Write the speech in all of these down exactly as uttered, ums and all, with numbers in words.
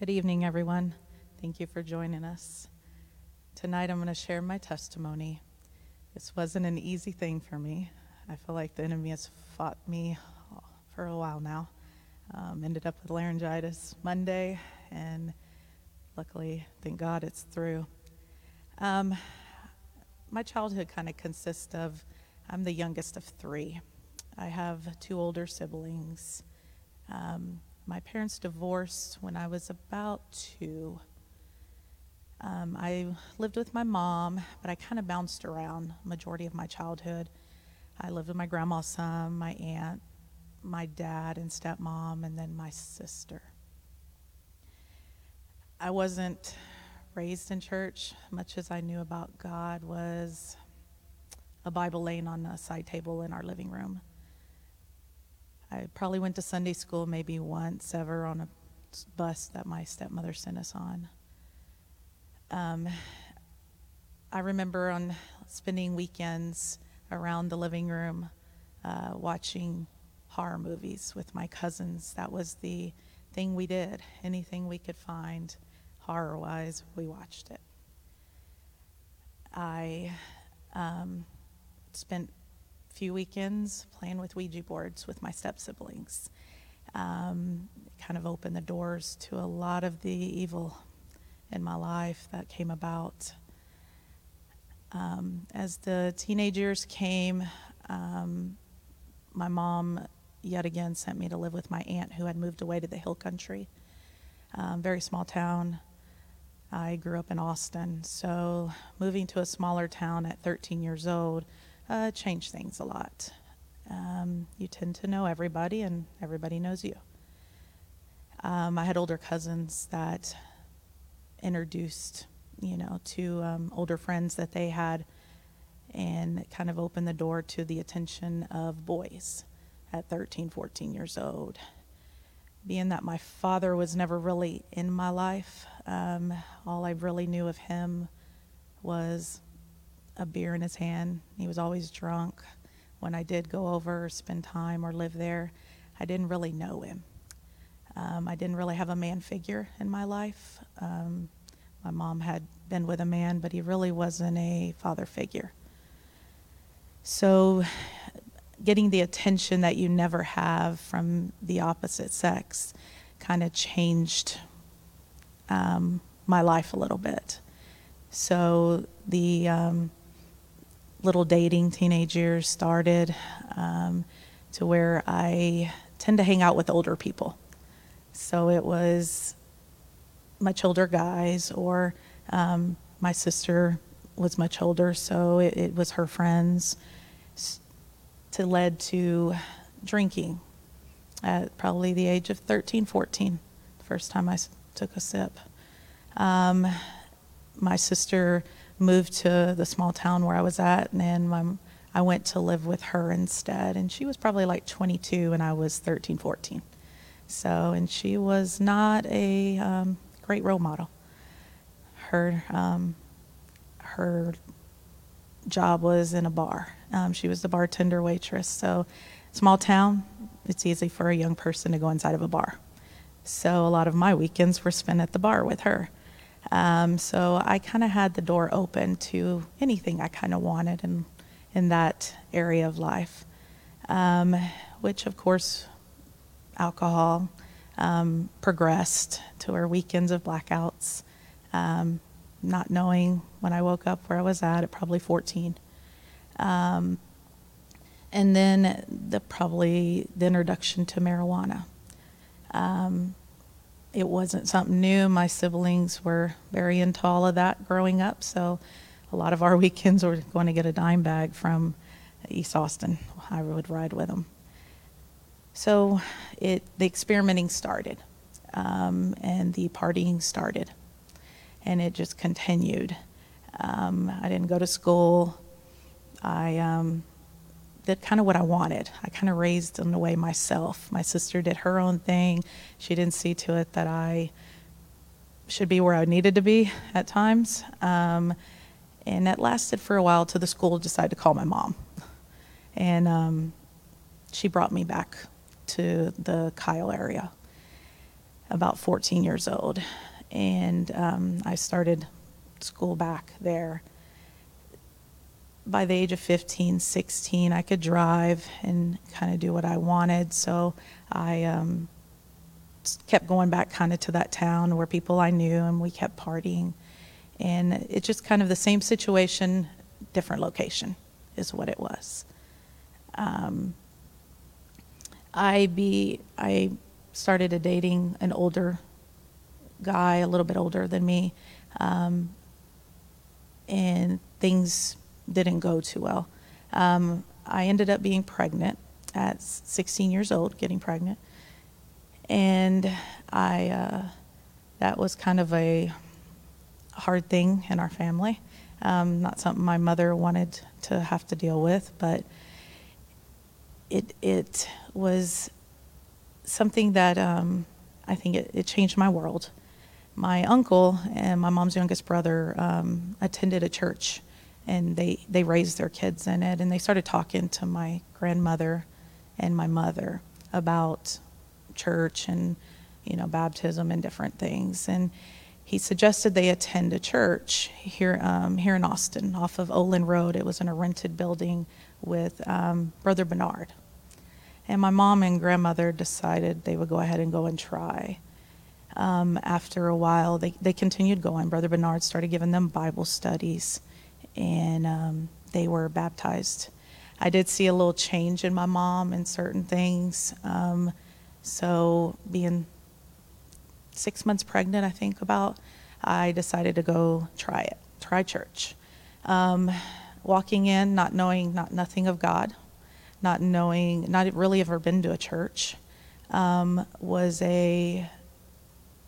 Good evening, everyone. Thank you for joining us. Tonight I'm going to share my testimony. This wasn't an easy thing for me. I feel like the enemy has fought me for a while now. Um, ended up with laryngitis Monday, and luckily, thank God, it's through. Um, my childhood kind of consists of, I'm the youngest of three. I have two older siblings. Um, My parents divorced when I was about two. Um, I lived with my mom, but I kind of bounced around the majority of my childhood. I lived with my grandma some, my aunt, my dad and stepmom, and then my sister. I wasn't raised in church. Much as I knew about God was a Bible laying on a side table in our living room. I probably went to Sunday school maybe once ever on a bus that my stepmother sent us on. Um, I remember on spending weekends around the living room uh, watching horror movies with my cousins. That was the thing we did. Anything we could find horror-wise, we watched it. I um, spent few weekends playing with Ouija boards with my step siblings. Um, kind of opened the doors to a lot of the evil in my life that came about. Um, as the teenage years came, um, my mom yet again sent me to live with my aunt who had moved away to the Hill Country. Um, very small town. I grew up in Austin, so moving to a smaller town at thirteen years old Uh, change things a lot. Um, you tend to know everybody and everybody knows you. Um, I had older cousins that introduced, you know, to um, older friends that they had, and kind of opened the door to the attention of boys at thirteen, fourteen years old. Being that my father was never really in my life, um, all I really knew of him was a beer in his hand. He was always drunk. When I did go over or spend time or live there, I didn't really know him. Um, I didn't really have a man figure in my life. Um, my mom had been with a man, but he really wasn't a father figure. So getting the attention that you never have from the opposite sex kind of changed um, my life a little bit. So the um, little dating teenage years started um, to where I tend to hang out with older people. So it was much older guys, or um, my sister was much older, so it, it was her friends, to led to drinking at probably the age of thirteen, fourteen, the first time I took a sip. Um, my sister moved to the small town where I was at, and then my, I went to live with her instead, and she was probably like twenty-two and I was thirteen, fourteen. So, and she was not a um, great role model. Her um, her job was in a bar. Um, she was the bartender waitress. So small town, it's easy for a young person to go inside of a bar. So a lot of my weekends were spent at the bar with her. Um, so I kind of had the door open to anything I kind of wanted in, in that area of life, um, which, of course, alcohol um, progressed to our weekends of blackouts, um, not knowing when I woke up where I was at, at probably fourteen. Um, and then the probably the introduction to marijuana. Um, It wasn't something new. My siblings were very into all of that growing up, so a lot of our weekends were going to get a dime bag from East Austin. I would ride with them. So it the experimenting started, um, and the partying started, and it just continued. Um, I didn't go to school. I um, did kind of what I wanted. I kind of raised in a way myself. My sister did her own thing. She didn't see to it that I should be where I needed to be at times. Um, and that lasted for a while till the school decided to call my mom. And um, she brought me back to the Kyle area. about fourteen years old. And um, I started school back there. By the age of fifteen, sixteen, I could drive and kind of do what I wanted. So I um, kept going back kind of to that town where people I knew, and we kept partying. And it's just kind of the same situation, different location is what it was. Um, I be I started dating an older guy, a little bit older than me, um, and things didn't go too well. Um, I ended up being pregnant at sixteen years old, getting pregnant, and I uh, that was kind of a hard thing in our family. Um, not something my mother wanted to have to deal with, but it it was something that um, I think it, it changed my world. My uncle and my mom's youngest brother um, attended a church, and they, they raised their kids in it, and they started talking to my grandmother and my mother about church and, you know, baptism and different things. And he suggested they attend a church here um, here in Austin off of Olin Road. It was in a rented building with um, Brother Bernard. And my mom and grandmother decided they would go ahead and go and try. Um, after a while, they, they continued going. Brother Bernard started giving them Bible studies, and um, they were baptized. I did see a little change in my mom in certain things. Um, so being six months pregnant, I think about, I decided to go try it, try church. Um, walking in, not knowing, not nothing of God, not knowing, not really ever been to a church, um, was a,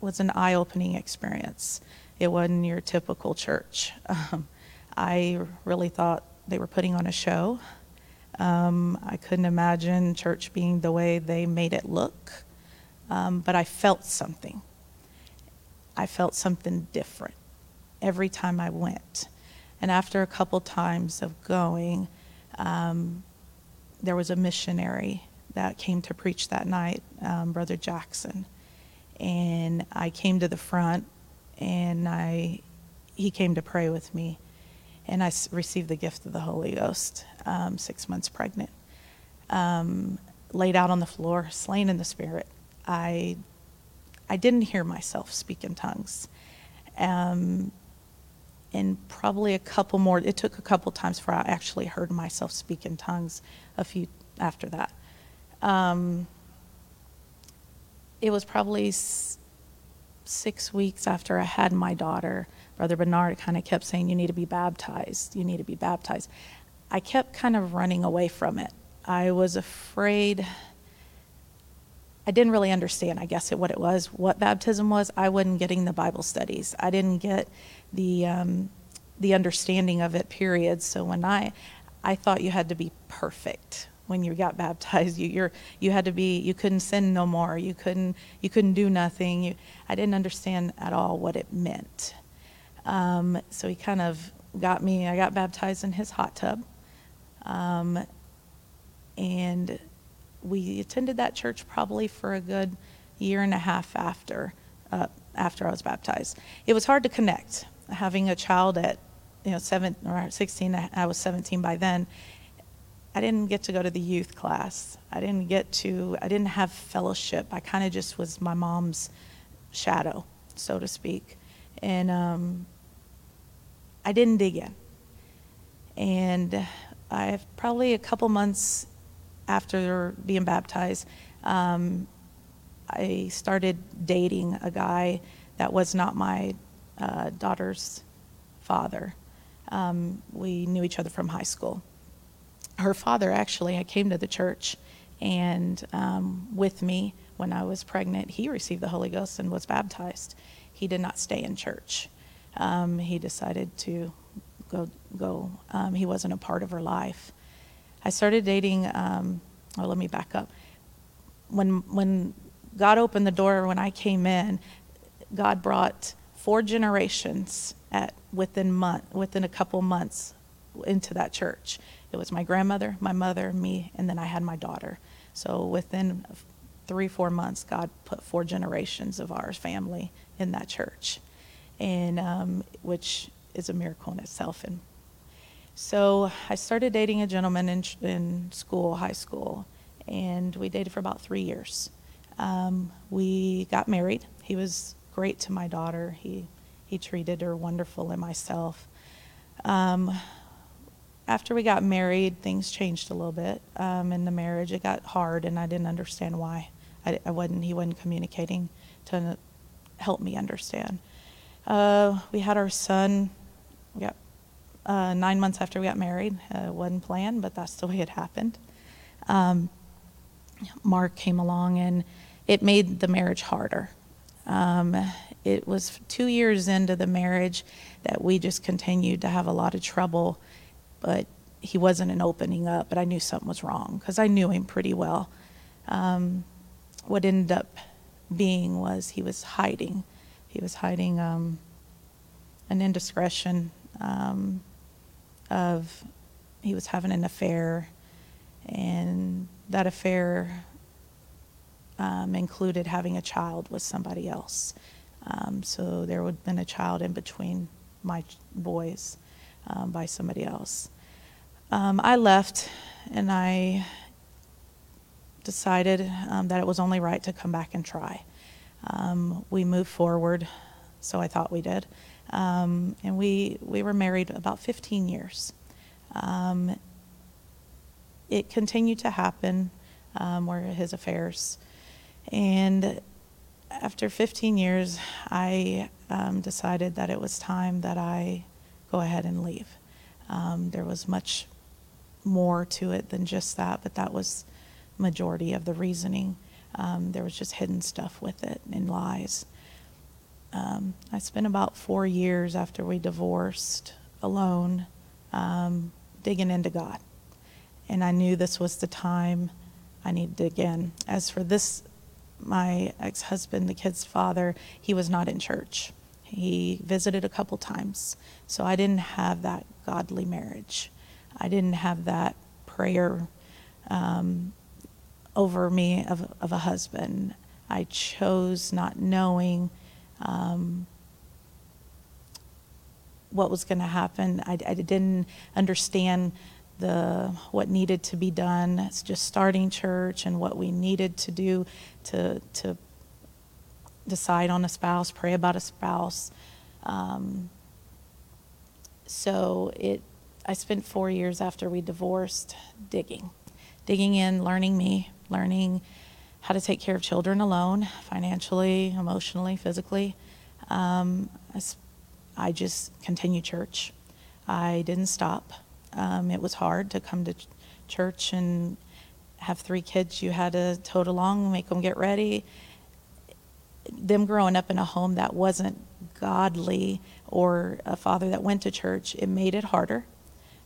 was an eye-opening experience. It wasn't your typical church. Um, I really thought they were putting on a show. Um, I couldn't imagine church being the way they made it look, um, but I felt something. I felt something different every time I went. And after a couple times of going, um, there was a missionary that came to preach that night, um, Brother Jackson. And I came to the front, and I he came to pray with me. And I received the gift of the Holy Ghost, um, six months pregnant. Um, laid out on the floor, slain in the Spirit. I I didn't hear myself speak in tongues. Um, and probably a couple more, it took a couple times before I actually heard myself speak in tongues a few after that. Um, it was probably s- six weeks after I had my daughter. Brother Bernard kind of kept saying, you need to be baptized, you need to be baptized. I kept kind of running away from it. I was afraid. I didn't really understand, I guess, what it was, what baptism was. I wasn't getting the Bible studies. I didn't get the um, the understanding of it, period. So when I, I thought you had to be perfect when you got baptized. You you're, you had to be, you couldn't sin no more. You couldn't you couldn't do nothing. You, I didn't understand at all what it meant. Um, so he kind of got me. I got baptized in his hot tub, um, and we attended that church probably for a good year and a half after uh, after I was baptized. It was hard to connect. Having a child at you know seven or sixteen, I was seventeen by then. I didn't get to go to the youth class. I didn't get to. I didn't have fellowship. I kind of just was my mom's shadow, so to speak, and um, I didn't dig in. And I've probably a couple months after being baptized, um, I started dating a guy that was not my uh, daughter's father. Um, we knew each other from high school. Her father actually had came to the church, and um, with me when I was pregnant, he received the Holy Ghost and was baptized. He did not stay in church. Um, he decided to go. go. Um, he wasn't a part of her life. I started dating, um, oh, let me back up. When when God opened the door, when I came in, God brought four generations at within month, within a couple months into that church. It was my grandmother, my mother, me, and then I had my daughter. So within three, four months, God put four generations of our family in that church, and um, which is a miracle in itself. And so I started dating a gentleman in, in school, high school, and we dated for about three years. Um, we got married. He was great to my daughter. He he treated her wonderful and myself. Um, after we got married, things changed a little bit um, in the marriage. It got hard, and I didn't understand why. I, I wasn't. He wasn't communicating to help me understand. Uh, we had our son. We got uh, nine months after we got married. Uh, wasn't planned, but that's the way it happened. Um, Mark came along, and it made the marriage harder. Um, it was two years into the marriage that we just continued to have a lot of trouble, but he wasn't an opening up, but I knew something was wrong because I knew him pretty well. Um, what ended up being was he was hiding. He was hiding um, an indiscretion um, of, he was having an affair, and that affair um, included having a child with somebody else. Um, so there would have been a child in between my boys um, by somebody else. Um, I left, and I decided um, that it was only right to come back and try. Um, we moved forward, so I thought we did. Um, and we, we were married about fifteen years. Um, It continued to happen, um, were his affairs. And after fifteen years, I um, decided that it was time that I go ahead and leave. Um, there was much more to it than just that, but that was majority of the reasoning. Um, there was just hidden stuff with it and lies. Um, I spent about four years after we divorced alone, um, digging into God. And I knew this was the time I needed to again. As for this, my ex-husband, the kid's father, he was not in church. He visited a couple times. So I didn't have that godly marriage. I didn't have that prayer um, over me of, of a husband. I chose not knowing um, what was gonna happen. I, I didn't understand the what needed to be done. It's just starting church and what we needed to do to to decide on a spouse, pray about a spouse. Um, so it, I spent four years after we divorced digging, digging in, learning me, learning how to take care of children alone, financially, emotionally, physically. Um, I, I just continued church. I didn't stop. Um, it was hard to come to ch- church and have three kids you had to tote along, make them get ready. Them growing up in a home that wasn't godly or a father that went to church, it made it harder.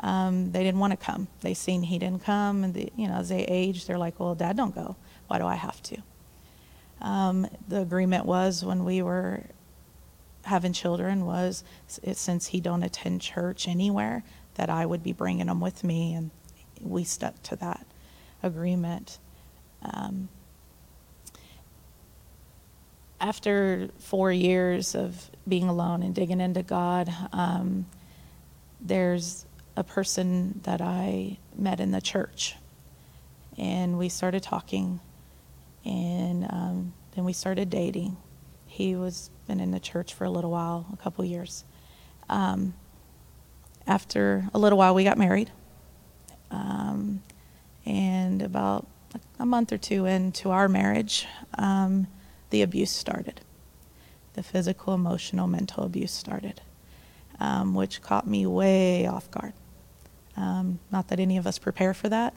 Um, they didn't want to come. They seen he didn't come, and the, you know, as they aged, they're like, well, Dad don't go. Why do I have to? Um, the agreement was when we were having children was it, since he don't attend church anywhere, that I would be bringing them with me, and we stuck to that agreement. Um, after four years of being alone and digging into God, um, there's a person that I met in the church, and we started talking, and um, then we started dating. He was been in the church for a little while, a couple years. Um, After a little while, we got married, um, and about a month or two into our marriage, um, the abuse started. The physical, emotional, mental abuse started, um, which caught me way off guard. Um, not that any of us prepare for that.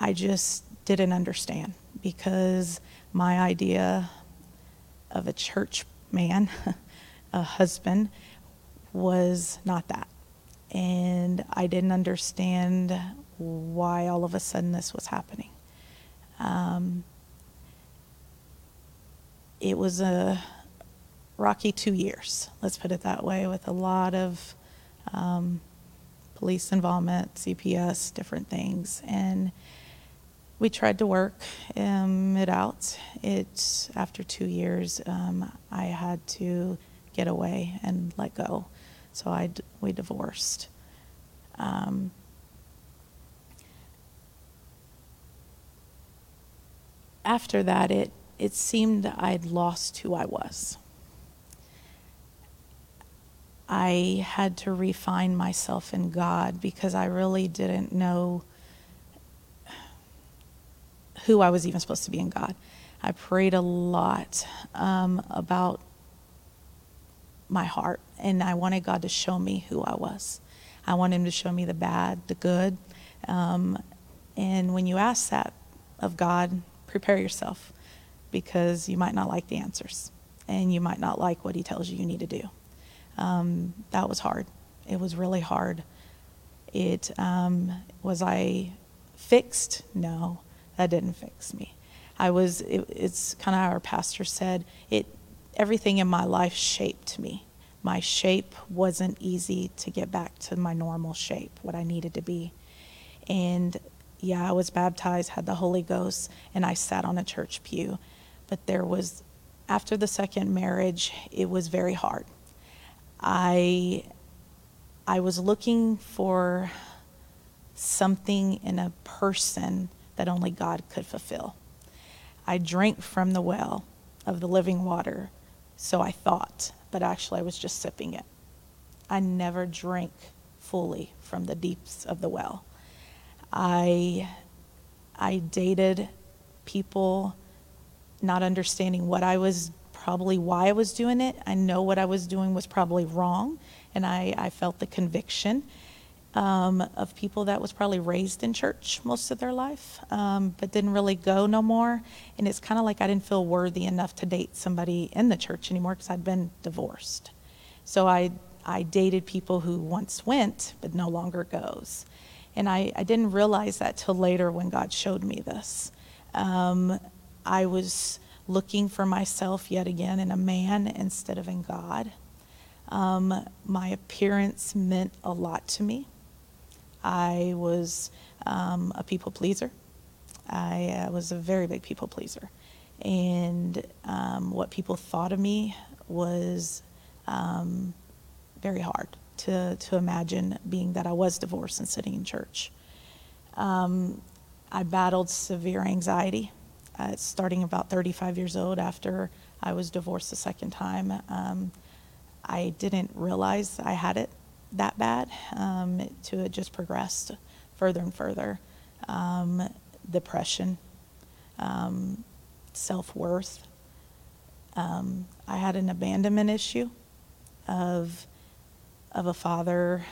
I just didn't understand, because my idea of a church man, a husband, was not that. And I didn't understand why all of a sudden this was happening. Um, it was a rocky two years, let's put it that way, with a lot of um, police involvement, C P S, different things. And we tried to work um, it out. It's after two years, um, I had to get away and let go. So I, we divorced. Um, after that, it, it seemed I'd lost who I was. I had to refine myself in God because I really didn't know who I was even supposed to be in God. I prayed a lot um, about my heart, and I wanted God to show me who I was. I wanted him to show me the bad, the good. Um, and when you ask that of God, prepare yourself, because you might not like the answers and you might not like what he tells you you need to do. Um, that was hard. It was really hard. It um, was I fixed? No, that didn't fix me. I was. It, it's kind of how our pastor said it. Everything in my life shaped me. My shape wasn't easy to get back to my normal shape, what I needed to be. And yeah, I was baptized, had the Holy Ghost, and I sat on a church pew. But there was, after the second marriage, it was very hard. I I was looking for something in a person that only God could fulfill. I drank from the well of the living water, so I thought, but actually I was just sipping it. I never drank fully from the deeps of the well. I I dated people not understanding what I was probably why I was doing it. I know what I was doing was probably wrong, and I, I felt the conviction um, of people that was probably raised in church most of their life, um, but didn't really go no more. And it's kind of like I didn't feel worthy enough to date somebody in the church anymore because I'd been divorced. So I I dated people who once went but no longer goes. And I, I didn't realize that till later when God showed me this. Um, I was looking for myself yet again in a man instead of in God. Um, my appearance meant a lot to me. I was um, a people pleaser. I uh, was a very big people pleaser. And um, what people thought of me was um, very hard to, to imagine, being that I was divorced and sitting in church. Um, I battled severe anxiety. Uh, starting about thirty-five years old, after I was divorced the second time, um, I didn't realize I had it that bad. Um, it, to it just progressed further and further. Um, depression, um, self-worth. Um, I had an abandonment issue of of a father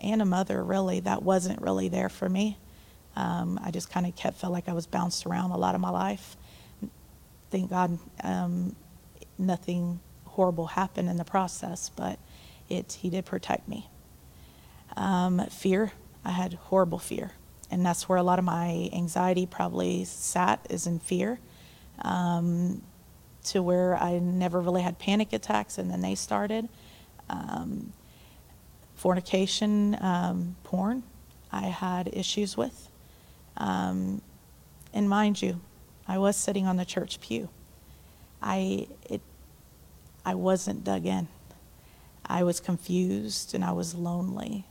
and a mother, really, that wasn't really there for me. Um, I just kind of kept, felt like I was bounced around a lot of my life. Thank God um, nothing horrible happened in the process, but it he did protect me. Um, fear, I had horrible fear. And that's where a lot of my anxiety probably sat, is in fear, um, to where I never really had panic attacks, and then they started. Um, fornication, um, porn, I had issues with. Um, and mind you, I was sitting on the church pew. I it, I wasn't dug in. I was confused and I was lonely.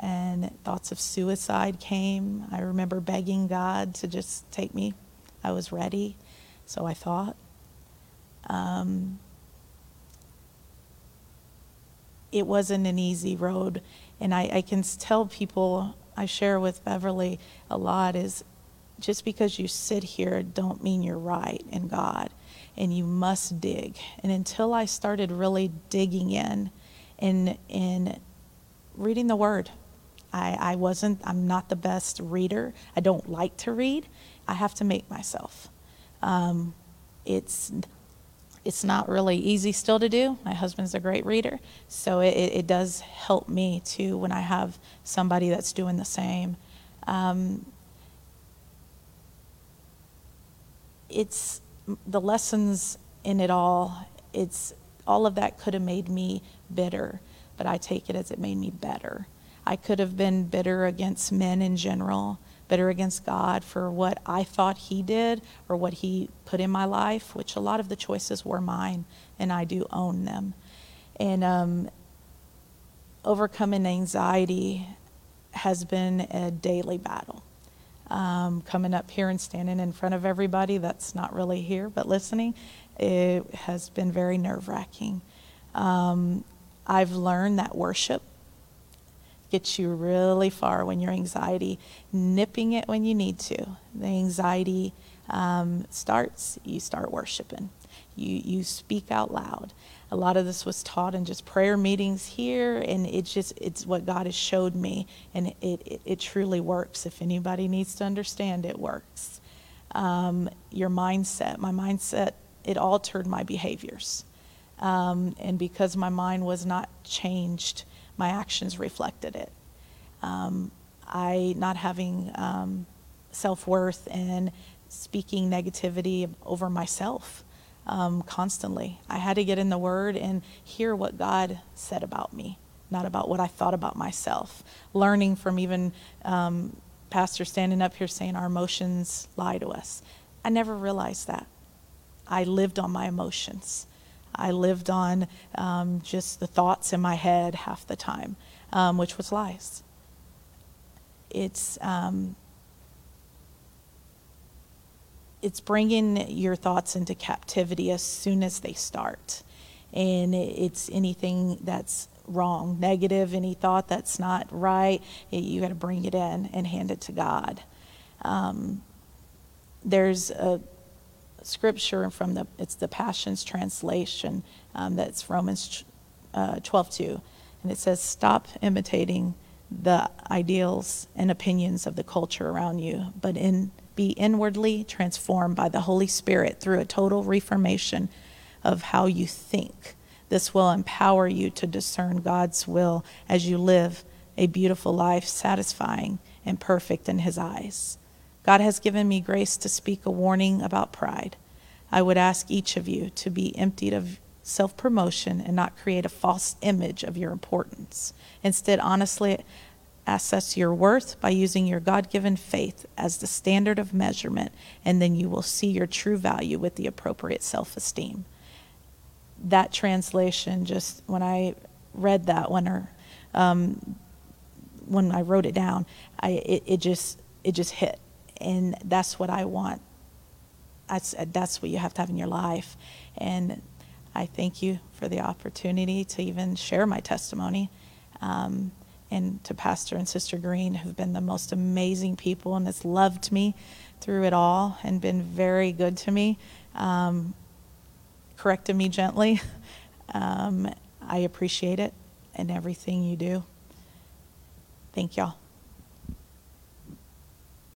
And thoughts of suicide came. I remember begging God to just take me. I was ready, so I thought. Um, it wasn't an easy road. And I, I can tell people, I share with Beverly a lot, is just because you sit here don't mean you're right in God, and you must dig. And until I started really digging in and and reading the Word, I, I wasn't, I'm not the best reader. I don't like to read. I have to make myself. Um, it's it's not really easy still to do. My husband's a great reader, so it, it does help me too when I have somebody that's doing the same. Um, it's the lessons in it all. It's all of that could have made me bitter, but I take it as it made me better. I could have been bitter against men in general. that are against God for what I thought he did or what he put in my life, which a lot of the choices were mine, and I do own them. And um, overcoming anxiety has been a daily battle. Um, coming up here and standing in front of everybody that's not really here but listening, it has been very nerve-wracking. Um, I've learned that worship gets you really far when your anxiety, nipping it when you need to. The anxiety um, starts, you start worshiping. You, you speak out loud. A lot of this was taught in just prayer meetings here, and it just, it's what God has showed me, and it, it, it truly works. If anybody needs to understand, it works. Um, your mindset, my mindset, it altered my behaviors. Um, and because my mind was not changed, my actions reflected it. Um, I not having um, self-worth and speaking negativity over myself um, constantly. I had to get in the Word and hear what God said about me, not about what I thought about myself. Learning from even um, Pastor standing up here saying our emotions lie to us. I never realized that. I lived on my emotions. I lived on um, just the thoughts in my head half the time, um, which was lies. It's um, it's bringing your thoughts into captivity as soon as they start. And it's anything that's wrong, negative, any thought that's not right, it, you got to bring it in and hand it to God. Um, there's a scripture from the, it's the Passion's Translation, um, that's Romans uh, twelve two, and it says, "Stop imitating the ideals and opinions of the culture around you, but in, be inwardly transformed by the Holy Spirit through a total reformation of how you think. This will empower you to discern God's will as you live a beautiful life, satisfying and perfect in His eyes. God has given me grace to speak a warning about pride. I would ask each of you to be emptied of self-promotion and not create a false image of your importance. Instead, honestly assess your worth by using your God-given faith as the standard of measurement, and then you will see your true value with the appropriate self-esteem." That translation, just when I read that one, or um, when I wrote it down, I, it, it just it just hit. And that's what I want. That's, that's what you have to have in your life. And I thank you for the opportunity to even share my testimony. Um, and to Pastor and Sister Green, who've been the most amazing people and has loved me through it all and been very good to me, um, corrected me gently. um, I appreciate it and everything you do. Thank y'all.